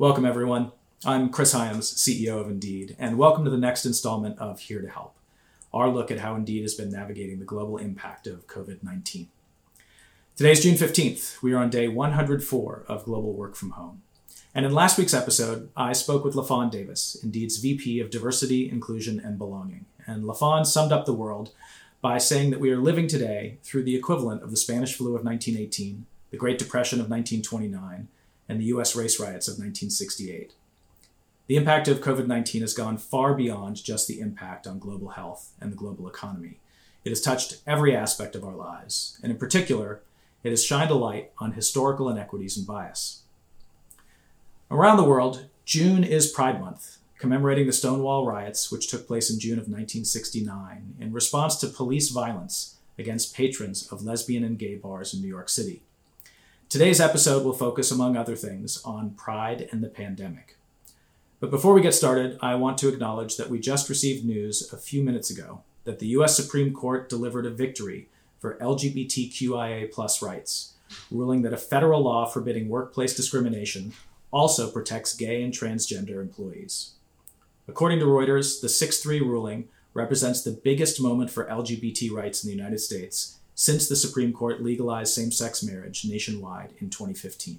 Welcome, everyone. I'm Chris Hyams, CEO of Indeed, and welcome to the next installment of Here to Help, our look at how Indeed has been navigating the global impact of COVID-19. Today is June 15th. We are on day 104 of global work from home. And in last week's episode, I spoke with LaFawn Davis, Indeed's VP of Diversity, Inclusion, and Belonging. And LaFawn summed up the world by saying that we are living today through the equivalent of the Spanish flu of 1918, the Great Depression of 1929, and the U.S. race riots of 1968. The impact of COVID-19 has gone far beyond just the impact on global health and the global economy. It has touched every aspect of our lives, and in particular, it has shined a light on historical inequities and bias. Around the world, June is Pride Month, commemorating the Stonewall riots, which took place in June of 1969 in response to police violence against patrons of lesbian and gay bars in New York City. Today's episode will focus, among other things, on Pride and the pandemic. But before we get started, I want to acknowledge that we just received news a few minutes ago that the U.S. Supreme Court delivered a victory for LGBTQIA+ rights, ruling that a federal law forbidding workplace discrimination also protects gay and transgender employees. According to Reuters, the 6-3 ruling represents the biggest moment for LGBT rights in the United States since the Supreme Court legalized same-sex marriage nationwide in 2015.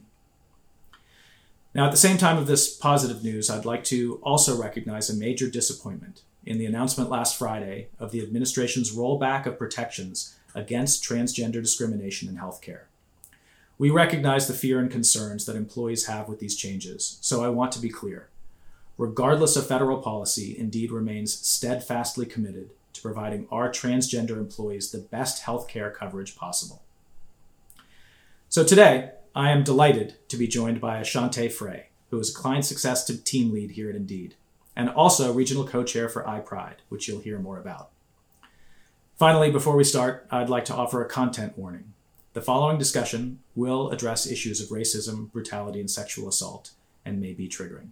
Now, at the same time of this positive news, I'd like to also recognize a major disappointment in the announcement last Friday of the administration's rollback of protections against transgender discrimination in healthcare. We recognize the fear and concerns that employees have with these changes, so I want to be clear. Regardless of federal policy, Indeed remains steadfastly committed to providing our transgender employees the best healthcare coverage possible. So today, I am delighted to be joined by Ashante Frey, who is a client success team lead here at Indeed, and also regional co-chair for iPride, which you'll hear more about. Finally, before we start, I'd like to offer a content warning. The following discussion will address issues of racism, brutality, and sexual assault, and may be triggering.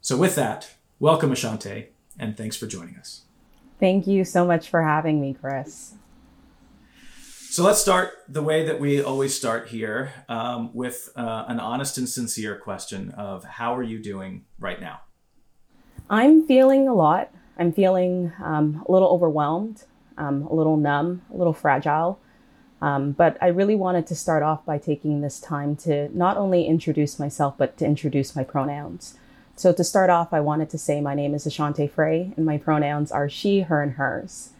So with that, welcome Ashante, and thanks for joining us. Thank you so much for having me, Chris. So let's start the way that we always start here with an honest and sincere question of how are you doing right now? I'm feeling a lot. I'm feeling a little overwhelmed, a little numb, a little fragile. But I really wanted to start off by taking this time to not only introduce myself, but to introduce my pronouns. So to start off, I wanted to say my name is Ashante Frey and my pronouns are she, her, and hers.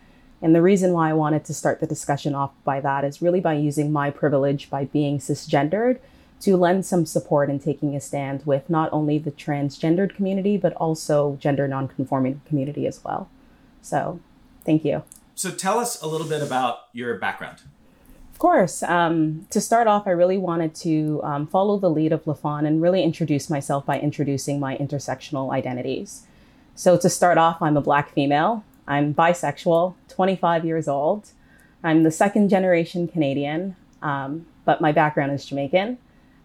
And the reason why I wanted to start the discussion off by that is really by using my privilege by being cisgendered to lend some support in taking a stand with not only the transgendered community, but also gender nonconforming community as well. So thank you. So tell us a little bit about your background. Of course. To start off, I really wanted to follow the lead of LaFawn and really introduce myself by introducing my intersectional identities. So to start off, I'm a Black female. I'm bisexual, 25 years old. I'm the second generation Canadian, but my background is Jamaican.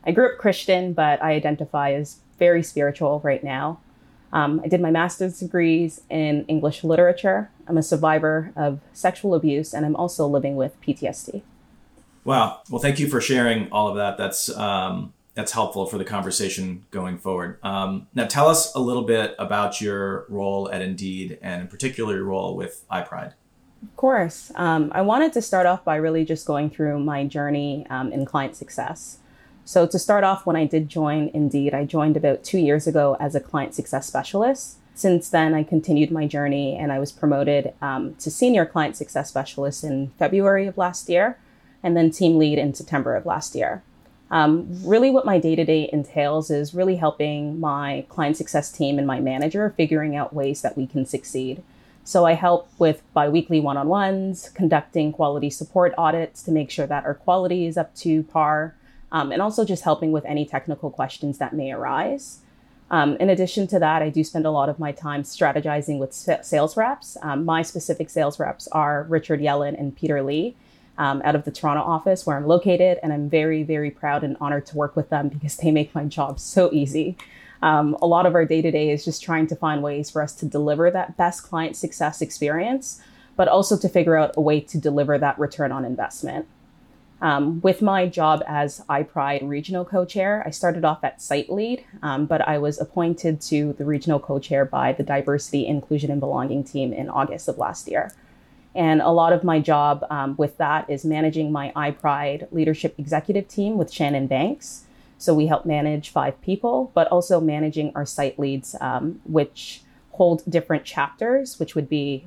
I grew up Christian, but I identify as very spiritual right now. I did my master's degrees in English literature. I'm a survivor of sexual abuse, and I'm also living with PTSD. Wow. Well, thank you for sharing all of that. That's helpful for the conversation going forward. Now, tell us a little bit about your role at Indeed and in particular your role with iPride. Of course. I wanted to start off by really just going through my journey in client success. So to start off, when I did join Indeed, I joined about 2 years ago as a client success specialist. Since then, I continued my journey and I was promoted to senior client success specialist in February of last year and then team lead in September of last year. Really what my day-to-day entails is really helping my client success team and my manager figuring out ways that we can succeed. So I help with biweekly one-on-ones, conducting quality support audits to make sure that our quality is up to par, and also just helping with any technical questions that may arise. In addition to that, I do spend a lot of my time strategizing with sales reps. My specific sales reps are Richard Yellen and Peter Lee. Out of the Toronto office where I'm located, and I'm very, very proud and honored to work with them because they make my job so easy. A lot of our day-to-day is just trying to find ways for us to deliver that best client success experience, but also to figure out a way to deliver that return on investment. With my job as iPride regional co-chair, I started off at site lead, but I was appointed to the regional co-chair by the Diversity, Inclusion, and Belonging team in August of last year. And a lot of my job with that is managing my iPride leadership executive team with Shannon Banks. So we help manage 5 people, but also managing our site leads, which hold different chapters, which would be,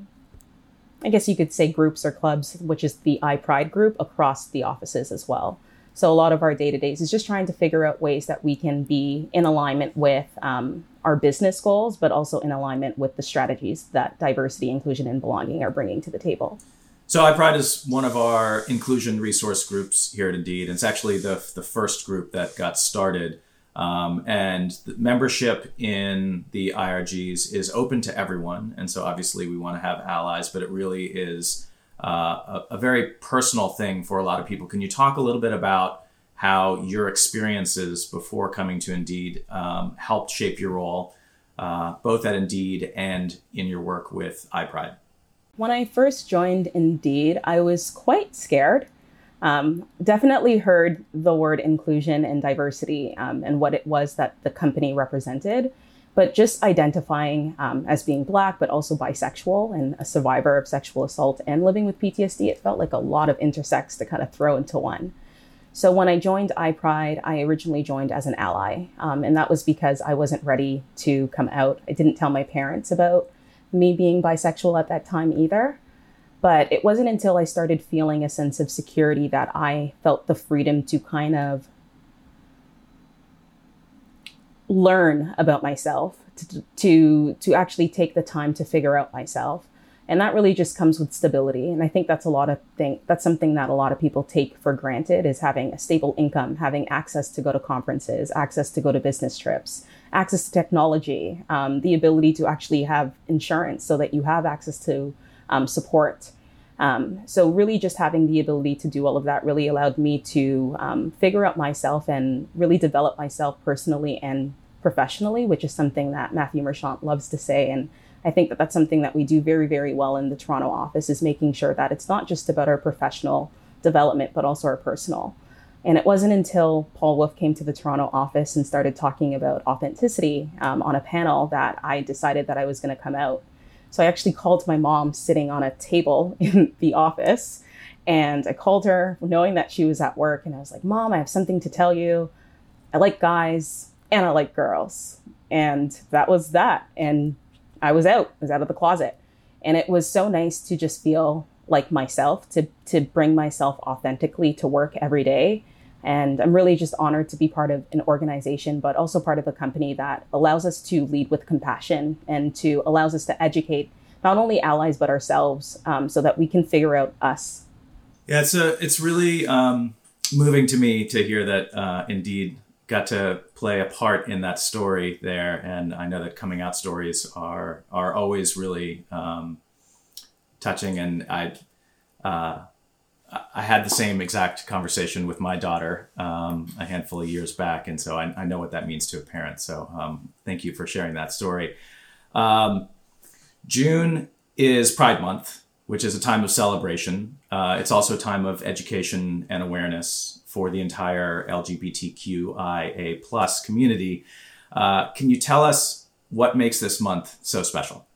I guess you could say, groups or clubs, which is the iPride group across the offices as well. So a lot of our day-to-days is just trying to figure out ways that we can be in alignment with our business goals, but also in alignment with the strategies that diversity, inclusion, and belonging are bringing to the table. So iPride is one of our inclusion resource groups here at Indeed. It's actually the first group that got started. And the membership in the IRGs is open to everyone. And so obviously we want to have allies, but it really is a very personal thing for a lot of people. Can you talk a little bit about how your experiences before coming to Indeed helped shape your role, both at Indeed and in your work with iPride? When I first joined Indeed, I was quite scared. Definitely heard the word inclusion and diversity and what it was that the company represented, but just identifying as being Black, but also bisexual and a survivor of sexual assault and living with PTSD, it felt like a lot of intersects to kind of throw into one. So when I joined iPride, I originally joined as an ally, and that was because I wasn't ready to come out. I didn't tell my parents about me being bisexual at that time either. But it wasn't until I started feeling a sense of security that I felt the freedom to kind of learn about myself, to actually take the time to figure out myself. And that really just comes with stability. And I think that's something that a lot of people take for granted, is having a stable income, having access to go to conferences, access to go to business trips, access to technology, the ability to actually have insurance so that you have access to support. So really just having the ability to do all of that really allowed me to figure out myself and really develop myself personally and professionally, which is something that Matthew Marchant loves to say. And I think that that's something that we do very, very well in the Toronto office, is making sure that it's not just about our professional development, but also our personal. And it wasn't until Paul Wolf came to the Toronto office and started talking about authenticity on a panel that I decided that I was going to come out. So I actually called my mom sitting on a table in the office, and I called her knowing that she was at work. And I was like, Mom, I have something to tell you. I like guys and I like girls. And that was that. And I was out. I was out of the closet. And it was so nice to just feel like myself, to bring myself authentically to work every day. And I'm really just honored to be part of an organization, but also part of a company that allows us to lead with compassion and to allows us to educate not only allies, but ourselves, so that we can figure out us. Yeah, it's really moving to me to hear that Indeed got to play a part in that story there. And I know that coming out stories are always really touching. And I had the same exact conversation with my daughter a handful of years back. And so I know what that means to a parent. So thank you for sharing that story. June is Pride Month, which is a time of celebration. It's also a time of education and awareness for the entire LGBTQIA plus community. Can you tell us what makes this month so special?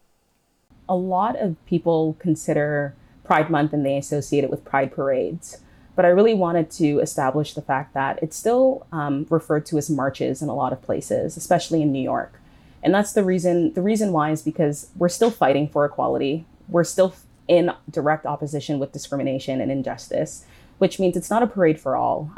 A lot of people consider Pride Month and they associate it with pride parades. But I really wanted to establish the fact that it's still referred to as marches in a lot of places, especially in New York. And that's the reason why is because we're still fighting for equality. We're still in direct opposition with discrimination and injustice, which means it's not a parade for all.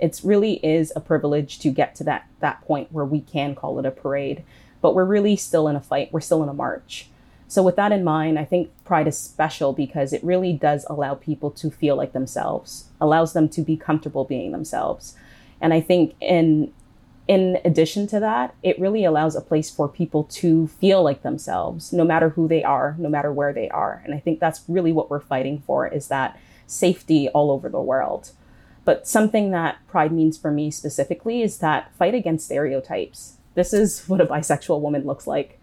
It really is a privilege to get to that point where we can call it a parade, but we're really still in a fight. We're still in a march. So with that in mind, I think Pride is special because it really does allow people to feel like themselves, allows them to be comfortable being themselves. And I think in addition to that, it really allows a place for people to feel like themselves, no matter who they are, no matter where they are. And I think that's really what we're fighting for, is that safety all over the world. But something that Pride means for me specifically is that fight against stereotypes. This is what a bisexual woman looks like.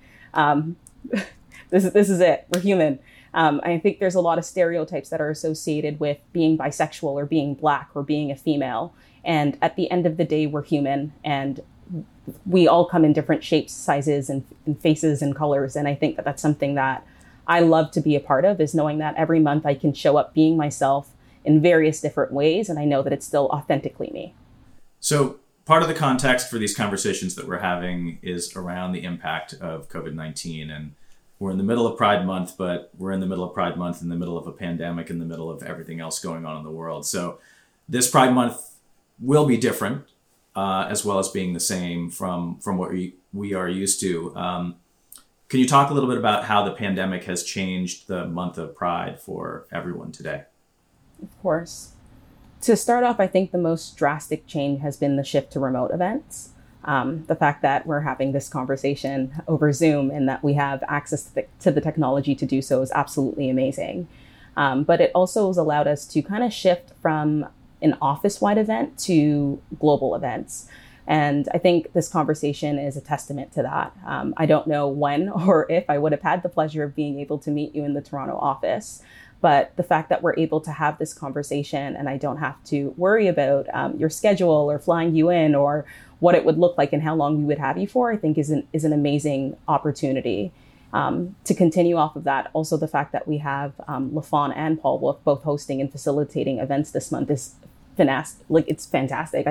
This is it. We're human. I think there's a lot of stereotypes that are associated with being bisexual or being Black or being a female. And at the end of the day, we're human, and we all come in different shapes, sizes, and faces and colors. And I think that that's something that I love to be a part of, is knowing that every month I can show up being myself in various different ways, and I know that it's still authentically me. So part of the context for these conversations that we're having is around the impact of COVID-19, and we're in the middle of Pride Month, but we're in the middle of Pride Month in the middle of a pandemic, in the middle of everything else going on in the world. So this Pride Month will be different, as well as being the same from what we are used to. Can you talk a little bit about how the pandemic has changed the month of Pride for everyone today? Of course. To start off, I think the most drastic change has been the shift to remote events. The fact that we're having this conversation over Zoom and that we have access to the technology to do so is absolutely amazing. But it also has allowed us to kind of shift from an office-wide event to global events. And I think this conversation is a testament to that. I don't know when or if I would have had the pleasure of being able to meet you in the Toronto office, but the fact that we're able to have this conversation and I don't have to worry about your schedule or flying you in or what it would look like and how long we would have you for, I think is an amazing opportunity. To continue off of that, also the fact that we have LaFawn and Paul Wolf both hosting and facilitating events this month is fantastic. Like, it's fantastic.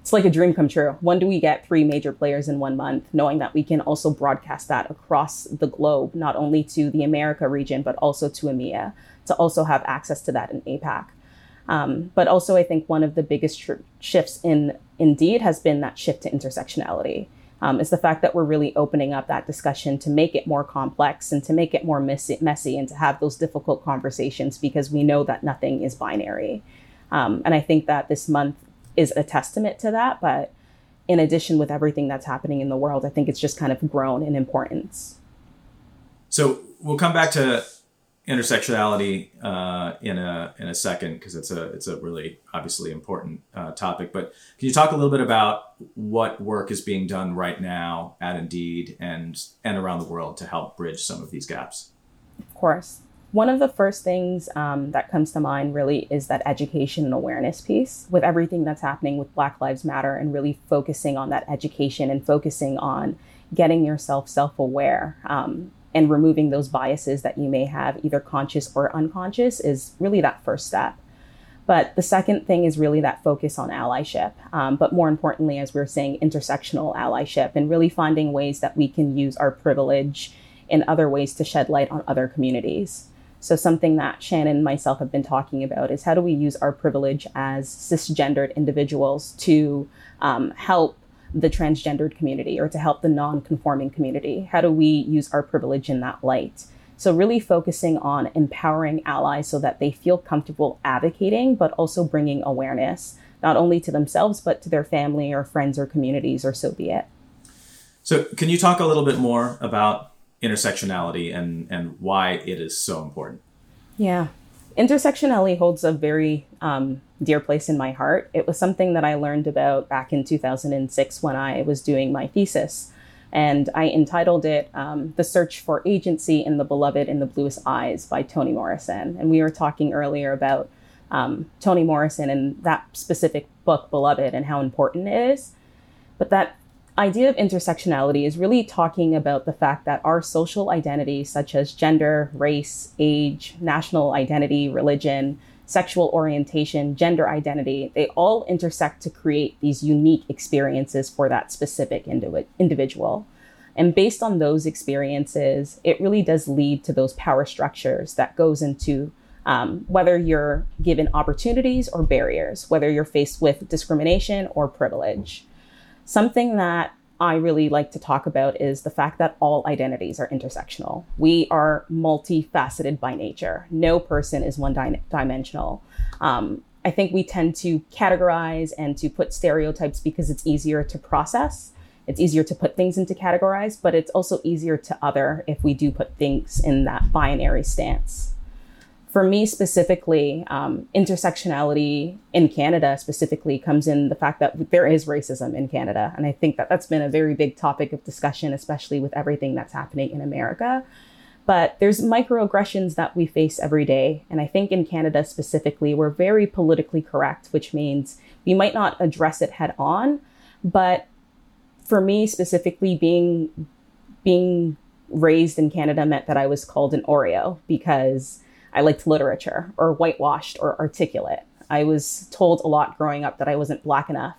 It's like a dream come true. When do we get three major players in 1 month, knowing that we can also broadcast that across the globe, not only to the America region, but also to EMEA, to also have access to that in APAC. But also, I think one of the biggest shifts in Indeed has been that shift to intersectionality. It's the fact that we're really opening up that discussion to make it more complex and to make it more messy and to have those difficult conversations, because we know that nothing is binary. And I think that this month is a testament to that. But in addition, with everything that's happening in the world, I think it's just kind of grown in importance. So we'll come back to intersectionality in a second, because it's a really obviously important topic. But can you talk a little bit about what work is being done right now at Indeed and around the world to help bridge some of these gaps? Of course. One of the first things that comes to mind really is that education and awareness piece. With everything that's happening with Black Lives Matter and really focusing on that education and focusing on getting yourself self-aware and removing those biases that you may have, either conscious or unconscious, is really that first step. But the second thing is really that focus on allyship, but more importantly, as we were saying, intersectional allyship, and really finding ways that we can use our privilege in other ways to shed light on other communities. So something that Shannon and myself have been talking about is, how do we use our privilege as cisgendered individuals to help the transgendered community or to help the non-conforming community? How do we use our privilege in that light? So really focusing on empowering allies so that they feel comfortable advocating, but also bringing awareness, not only to themselves, but to their family or friends or communities, or so be it. So can you talk a little bit more about intersectionality and why it is so important? Yeah. Intersectionality holds a very dear place in my heart. It was something that I learned about back in 2006 when I was doing my thesis. And I entitled it The Search for Agency in the Beloved and the Bluest Eyes by Toni Morrison. And we were talking earlier about Toni Morrison and that specific book, Beloved, and how important it is. But that idea of intersectionality is really talking about the fact that our social identities, such as gender, race, age, national identity, religion, sexual orientation, gender identity, they all intersect to create these unique experiences for that specific individual. And based on those experiences, it really does lead to those power structures that goes into whether you're given opportunities or barriers, whether you're faced with discrimination or privilege. Something that I really like to talk about is the fact that all identities are intersectional. We are multifaceted by nature. No person is one dimensional. I think we tend to categorize and to put stereotypes because it's easier to process. It's easier to put things into categorize, but it's also easier to other if we do put things in that binary stance. For me specifically, intersectionality in Canada specifically comes in the fact that there is racism in Canada. And I think that that's been a very big topic of discussion, especially with everything that's happening in America. But there's microaggressions that we face every day. And I think in Canada specifically, we're very politically correct, which means we might not address it head on. But for me specifically, being raised in Canada meant that I was called an Oreo because I liked literature or whitewashed or articulate. I was told a lot growing up that I wasn't Black enough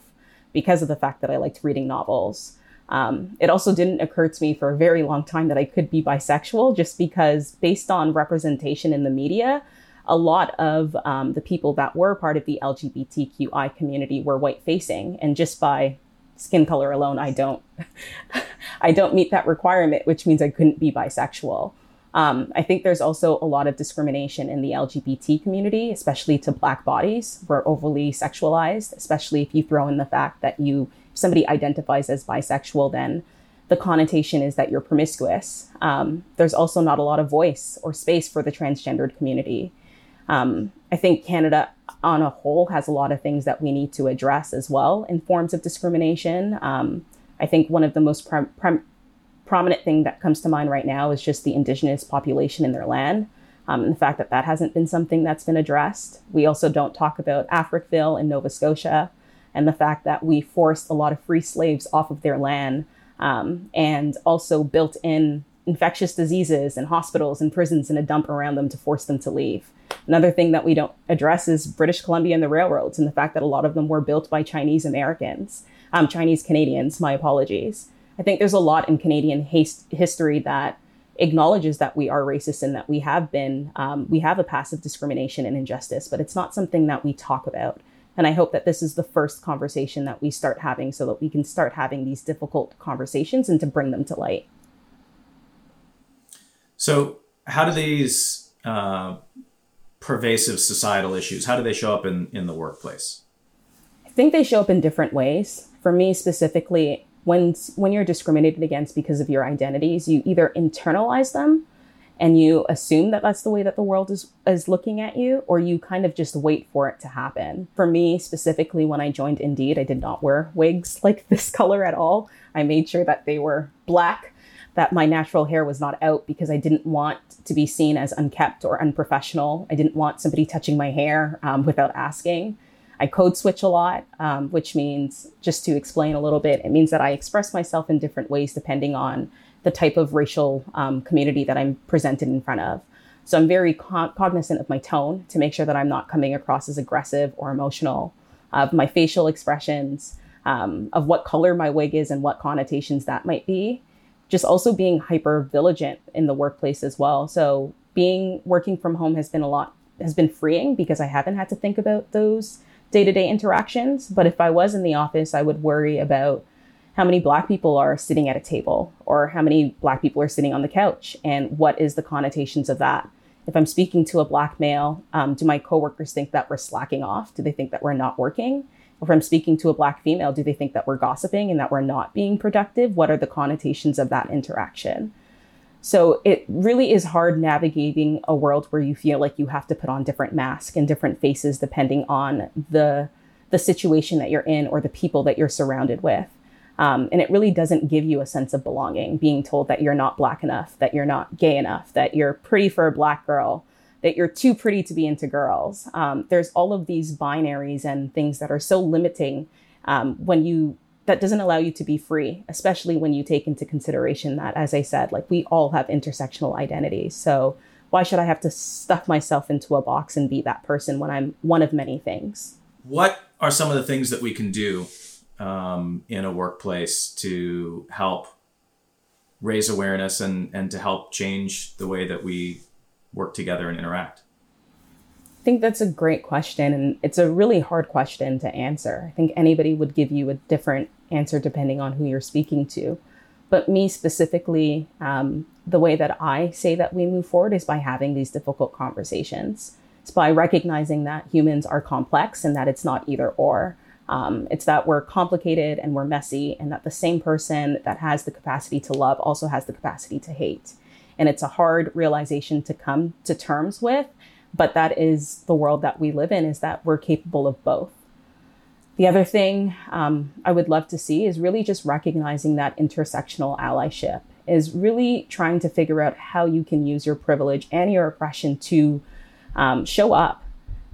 because of the fact that I liked reading novels. It also didn't occur to me for a very long time that I could be bisexual, just because based on representation in the media, a lot of the people that were part of the LGBTQI community were white facing. And just by skin color alone, I don't meet that requirement, which means I couldn't be bisexual. I think there's also a lot of discrimination in the LGBT community, especially to Black bodies. We're overly sexualized, especially if you throw in the fact that if somebody identifies as bisexual, then the connotation is that you're promiscuous. There's also not a lot of voice or space for the transgendered community. I think Canada on a whole has a lot of things that we need to address as well in forms of discrimination. I think one of the most prominent thing that comes to mind right now is just the Indigenous population in their land, and the fact that hasn't been something that's been addressed. We also don't talk about Africville in Nova Scotia and the fact that we forced a lot of free slaves off of their land, and also built in infectious diseases and hospitals and prisons and a dump around them to force them to leave. Another thing that we don't address is British Columbia and the railroads and the fact that a lot of them were built by Chinese Canadians, my apologies. I think there's a lot in Canadian history that acknowledges that we are racist and that we have a past of discrimination and injustice, but it's not something that we talk about. And I hope that this is the first conversation that we start having so that we can start having these difficult conversations and to bring them to light. So how do these pervasive societal issues, how do they show up in the workplace? I think they show up in different ways. For me specifically, when you're discriminated against because of your identities, you either internalize them and you assume that that's the way that the world is looking at you, or you kind of just wait for it to happen. For me specifically, when I joined Indeed, I did not wear wigs like this color at all. I made sure that they were black, that my natural hair was not out because I didn't want to be seen as unkempt or unprofessional. I didn't want somebody touching my hair without asking. I code switch a lot, which means, just to explain a little bit, it means that I express myself in different ways depending on the type of racial community that I'm presented in front of. So I'm very cognizant of my tone to make sure that I'm not coming across as aggressive or emotional, of my facial expressions, of what color my wig is and what connotations that might be. Just also being hyper vigilant in the workplace as well. So working from home has been freeing because I haven't had to think about those day-to-day interactions. But if I was in the office, I would worry about how many Black people are sitting at a table or how many Black people are sitting on the couch and what is the connotations of that. If I'm speaking to a Black male, do my coworkers think that we're slacking off? Do they think that we're not working? If I'm speaking to a Black female, do they think that we're gossiping and that we're not being productive? What are the connotations of that interaction? So it really is hard navigating a world where you feel like you have to put on different masks and different faces depending on the situation that you're in or the people that you're surrounded with. And it really doesn't give you a sense of belonging, being told that you're not Black enough, that you're not gay enough, that you're pretty for a Black girl, that you're too pretty to be into girls. There's all of these binaries and things that are so limiting that doesn't allow you to be free, especially when you take into consideration that, as I said, like, we all have intersectional identities. So why should I have to stuff myself into a box and be that person when I'm one of many things? What are some of the things that we can do in a workplace to help raise awareness and to help change the way that we work together and interact? I think that's a great question, and it's a really hard question to answer. I think anybody would give you a different answer depending on who you're speaking to. But me specifically, the way that I say that we move forward is by having these difficult conversations. It's by recognizing that humans are complex and that it's not either or. It's that we're complicated and we're messy, and that the same person that has the capacity to love also has the capacity to hate. And it's a hard realization to come to terms with, but that is the world that we live in, is that we're capable of both. The other thing I would love to see is really just recognizing that intersectional allyship. is really trying to figure out how you can use your privilege and your oppression to show up.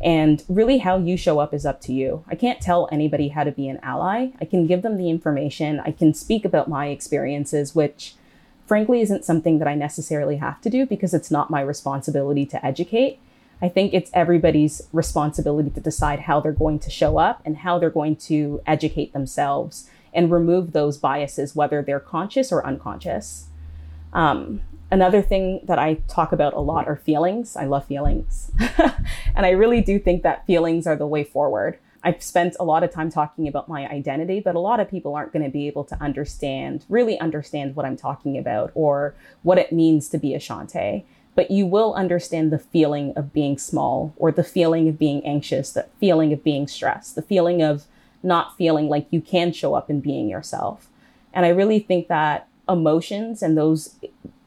And really how you show up is up to you. I can't tell anybody how to be an ally. I can give them the information. I can speak about my experiences, which frankly isn't something that I necessarily have to do because it's not my responsibility to educate. I think it's everybody's responsibility to decide how they're going to show up and how they're going to educate themselves and remove those biases, whether they're conscious or unconscious. Another thing that I talk about a lot are feelings. I love feelings. And I really do think that feelings are the way forward. I've spent a lot of time talking about my identity, but a lot of people aren't going to be able to really understand what I'm talking about or what it means to be Ashante. But you will understand the feeling of being small, or the feeling of being anxious, the feeling of being stressed, the feeling of not feeling like you can show up and being yourself. And I really think that emotions and those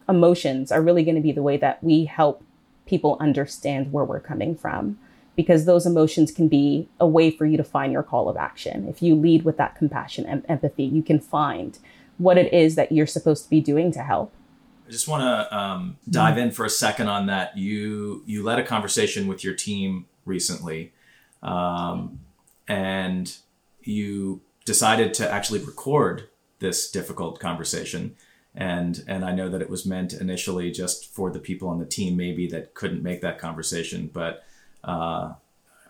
emotions are really going to be the way that we help people understand where we're coming from, because those emotions can be a way for you to find your call of action. If you lead with that compassion and empathy, you can find what it is that you're supposed to be doing to help. I just want to dive in for a second on that. You led a conversation with your team recently, and you decided to actually record this difficult conversation. And I know that it was meant initially just for the people on the team maybe that couldn't make that conversation, but I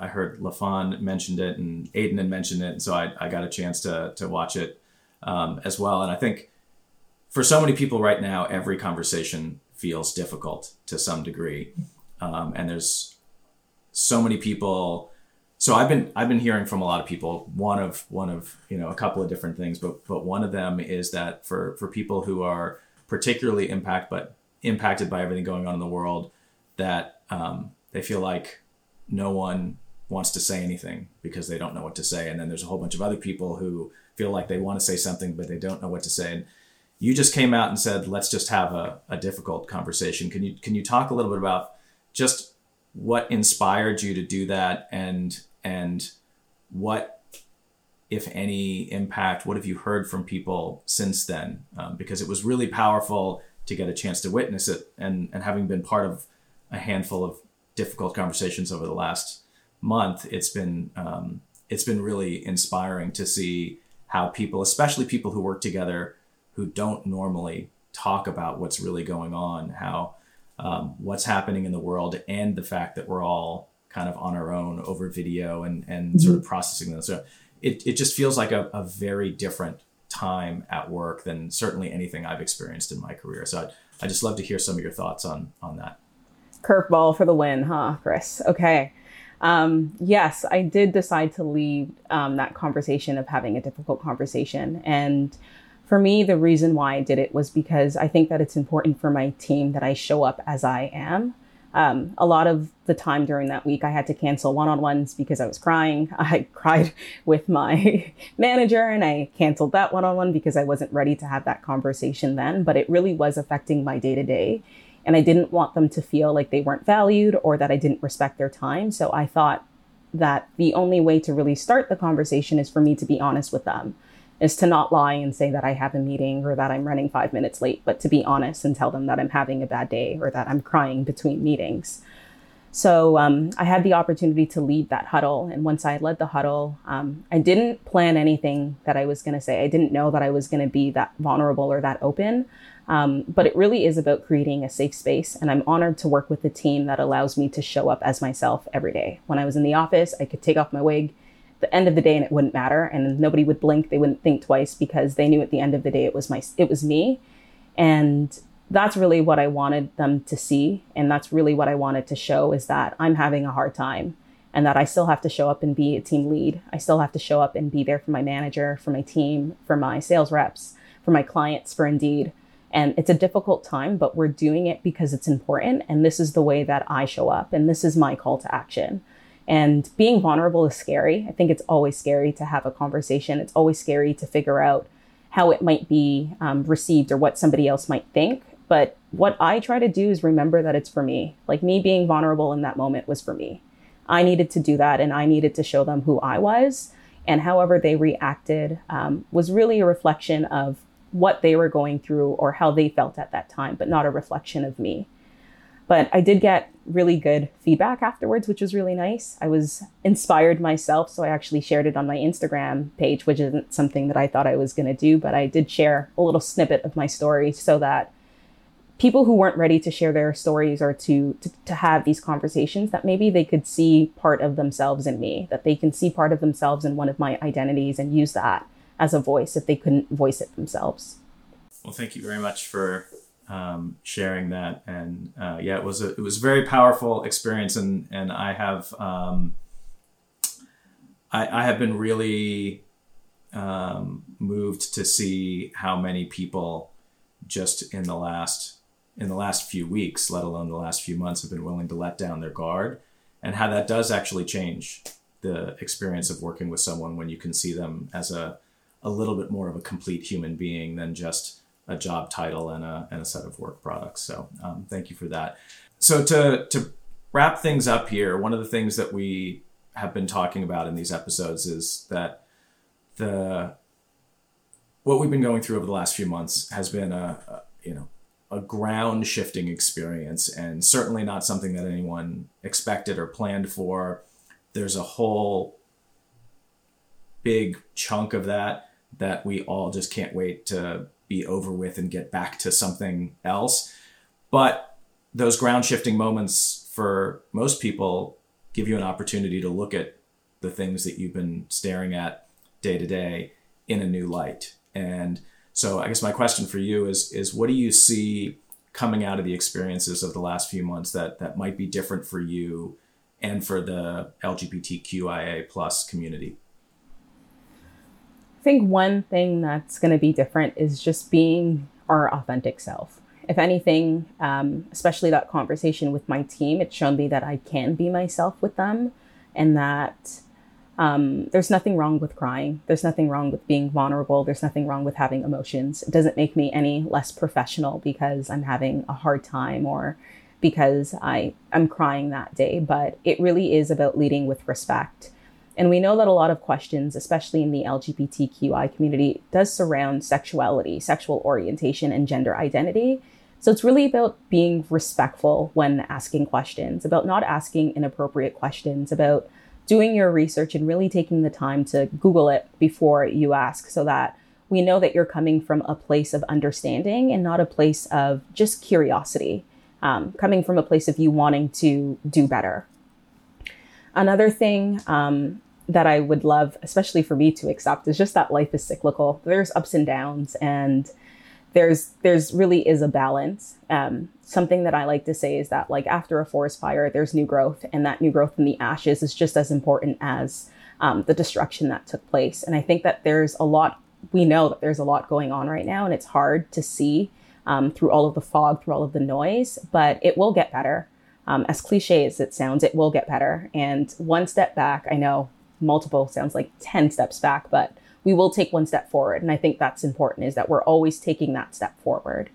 heard LaFawn mentioned it and Aiden had mentioned it, and so I got a chance to watch it as well. And I think for so many people right now, every conversation feels difficult to some degree. And there's so many people. So I've been hearing from a lot of people, one of, you know, a couple of different things, but one of them is that for people who are particularly impacted by everything going on in the world, that they feel like no one wants to say anything because they don't know what to say. And then there's a whole bunch of other people who feel like they want to say something, but they don't know what to say. And you just came out and said, let's just have a difficult conversation. Can you talk a little bit about just what inspired you to do that, and what, if any, impact, what have you heard from people since then? Because it was really powerful to get a chance to witness it, and having been part of a handful of difficult conversations over the last month, it's been really inspiring to see how people, especially people who work together who don't normally talk about what's really going on, how what's happening in the world, and the fact that we're all kind of on our own over video and mm-hmm. sort of processing those. So it just feels like a very different time at work than certainly anything I've experienced in my career. So I'd just love to hear some of your thoughts on that. Curveball for the win, huh, Chris? Okay. Yes, I did decide to lead that conversation of having a difficult conversation. And for me, the reason why I did it was because I think that it's important for my team that I show up as I am. A lot of the time during that week, I had to cancel one-on-ones because I was crying. I cried with my manager, and I canceled that one-on-one because I wasn't ready to have that conversation then, but it really was affecting my day-to-day. And I didn't want them to feel like they weren't valued or that I didn't respect their time. So I thought that the only way to really start the conversation is for me to be honest with them, is to not lie and say that I have a meeting or that I'm running 5 minutes late, but to be honest and tell them that I'm having a bad day or that I'm crying between meetings. So I had the opportunity to lead that huddle. And once I led the huddle, I didn't plan anything that I was going to say. I didn't know that I was going to be that vulnerable or that open. But it really is about creating a safe space. And I'm honored to work with a team that allows me to show up as myself every day. When I was in the office, I could take off my wig the end of the day and it wouldn't matter, and nobody would blink, they wouldn't think twice, because they knew at the end of the day it was me. And that's really what I wanted them to see, and that's really what I wanted to show, is that I'm having a hard time and that I still have to show up and be a team lead. I still have to show up and be there for my manager, for my team, for my sales reps, for my clients, for Indeed. And it's a difficult time, but we're doing it because it's important, and this is the way that I show up, and this is my call to action. And being vulnerable is scary. I think it's always scary to have a conversation. It's always scary to figure out how it might be received or what somebody else might think. But what I try to do is remember that it's for me. Like, me being vulnerable in that moment was for me. I needed to do that, and I needed to show them who I was. And however they reacted was really a reflection of what they were going through or how they felt at that time, but not a reflection of me. But I did get really good feedback afterwards, which was really nice. I was inspired myself, so I actually shared it on my Instagram page, which isn't something that I thought I was going to do, but I did share a little snippet of my story so that people who weren't ready to share their stories or to have these conversations, that maybe they could see part of themselves in me, that they can see part of themselves in one of my identities and use that as a voice if they couldn't voice it themselves. Well, thank you very much for sharing that. And it was a very powerful experience. And I have I have been really moved to see how many people just in the last few weeks, let alone the last few months, have been willing to let down their guard, and how that does actually change the experience of working with someone when you can see them as a little bit more of a complete human being than just a job title and a set of work products. So thank you for that. So to wrap things up here, one of the things that we have been talking about in these episodes is that what we've been going through over the last few months has been a ground shifting experience, and certainly not something that anyone expected or planned for. There's a whole big chunk of that we all just can't wait to be over with and get back to something else. But those ground shifting moments for most people give you an opportunity to look at the things that you've been staring at day to day in a new light. And so I guess my question for you is what do you see coming out of the experiences of the last few months that might be different for you and for the LGBTQIA plus community? I think one thing that's going to be different is just being our authentic self. If anything, especially that conversation with my team, it's shown me that I can be myself with them, and that there's nothing wrong with crying. There's nothing wrong with being vulnerable. There's nothing wrong with having emotions. It doesn't make me any less professional because I'm having a hard time or because I'm crying that day. But it really is about leading with respect. And we know that a lot of questions, especially in the LGBTQI community, does surround sexuality, sexual orientation, and gender identity. So it's really about being respectful when asking questions, about not asking inappropriate questions, about doing your research and really taking the time to Google it before you ask, so that we know that you're coming from a place of understanding and not a place of just curiosity, coming from a place of you wanting to do better. Another thing that I would love, especially for me to accept, is just that life is cyclical. There's ups and downs, and there's really is a balance. Something that I like to say is that, like, after a forest fire, there's new growth, and that new growth in the ashes is just as important as the destruction that took place. And I think that we know that there's a lot going on right now, and it's hard to see through all of the fog, through all of the noise, but it will get better. As cliche as it sounds, it will get better. And one step back, I know multiple sounds like 10 steps back, but we will take one step forward. And I think that's important, is that we're always taking that step forward.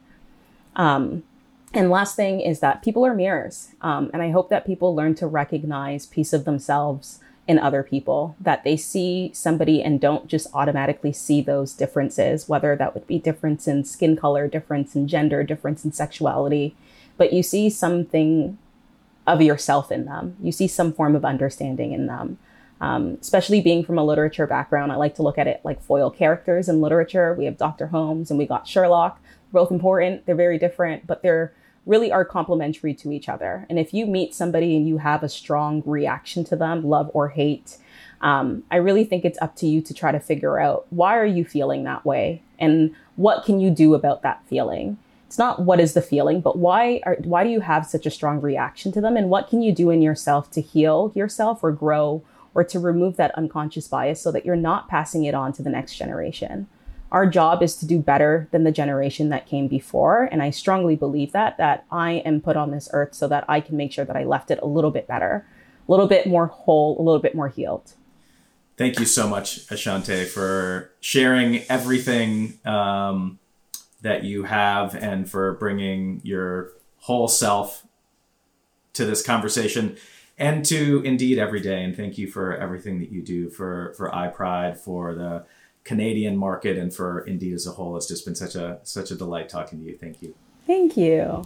And last thing is that people are mirrors. And I hope that people learn to recognize piece of themselves in other people, that they see somebody and don't just automatically see those differences, whether that would be difference in skin color, difference in gender, difference in sexuality, but you see something of yourself in them. You see some form of understanding in them. Especially being from a literature background, I like to look at it like foil characters in literature. We have Dr. Holmes and we got Sherlock. Both important. They're very different, but they're really are complementary to each other. And if you meet somebody and you have a strong reaction to them, love or hate, I really think it's up to you to try to figure out, why are you feeling that way? And what can you do about that feeling? It's not what is the feeling, but why do you have such a strong reaction to them? And what can you do in yourself to heal yourself or grow or to remove that unconscious bias so that you're not passing it on to the next generation? Our job is to do better than the generation that came before. And I strongly believe that I am put on this earth so that I can make sure that I left it a little bit better, a little bit more whole, a little bit more healed. Thank you so much, Ashante, for sharing everything that you have, and for bringing your whole self to this conversation and to indeed every day. And thank you for everything that you do for iPride, for the Canadian market and for Indeed as a whole. It's just been such a delight talking to you. Thank you. Thank you.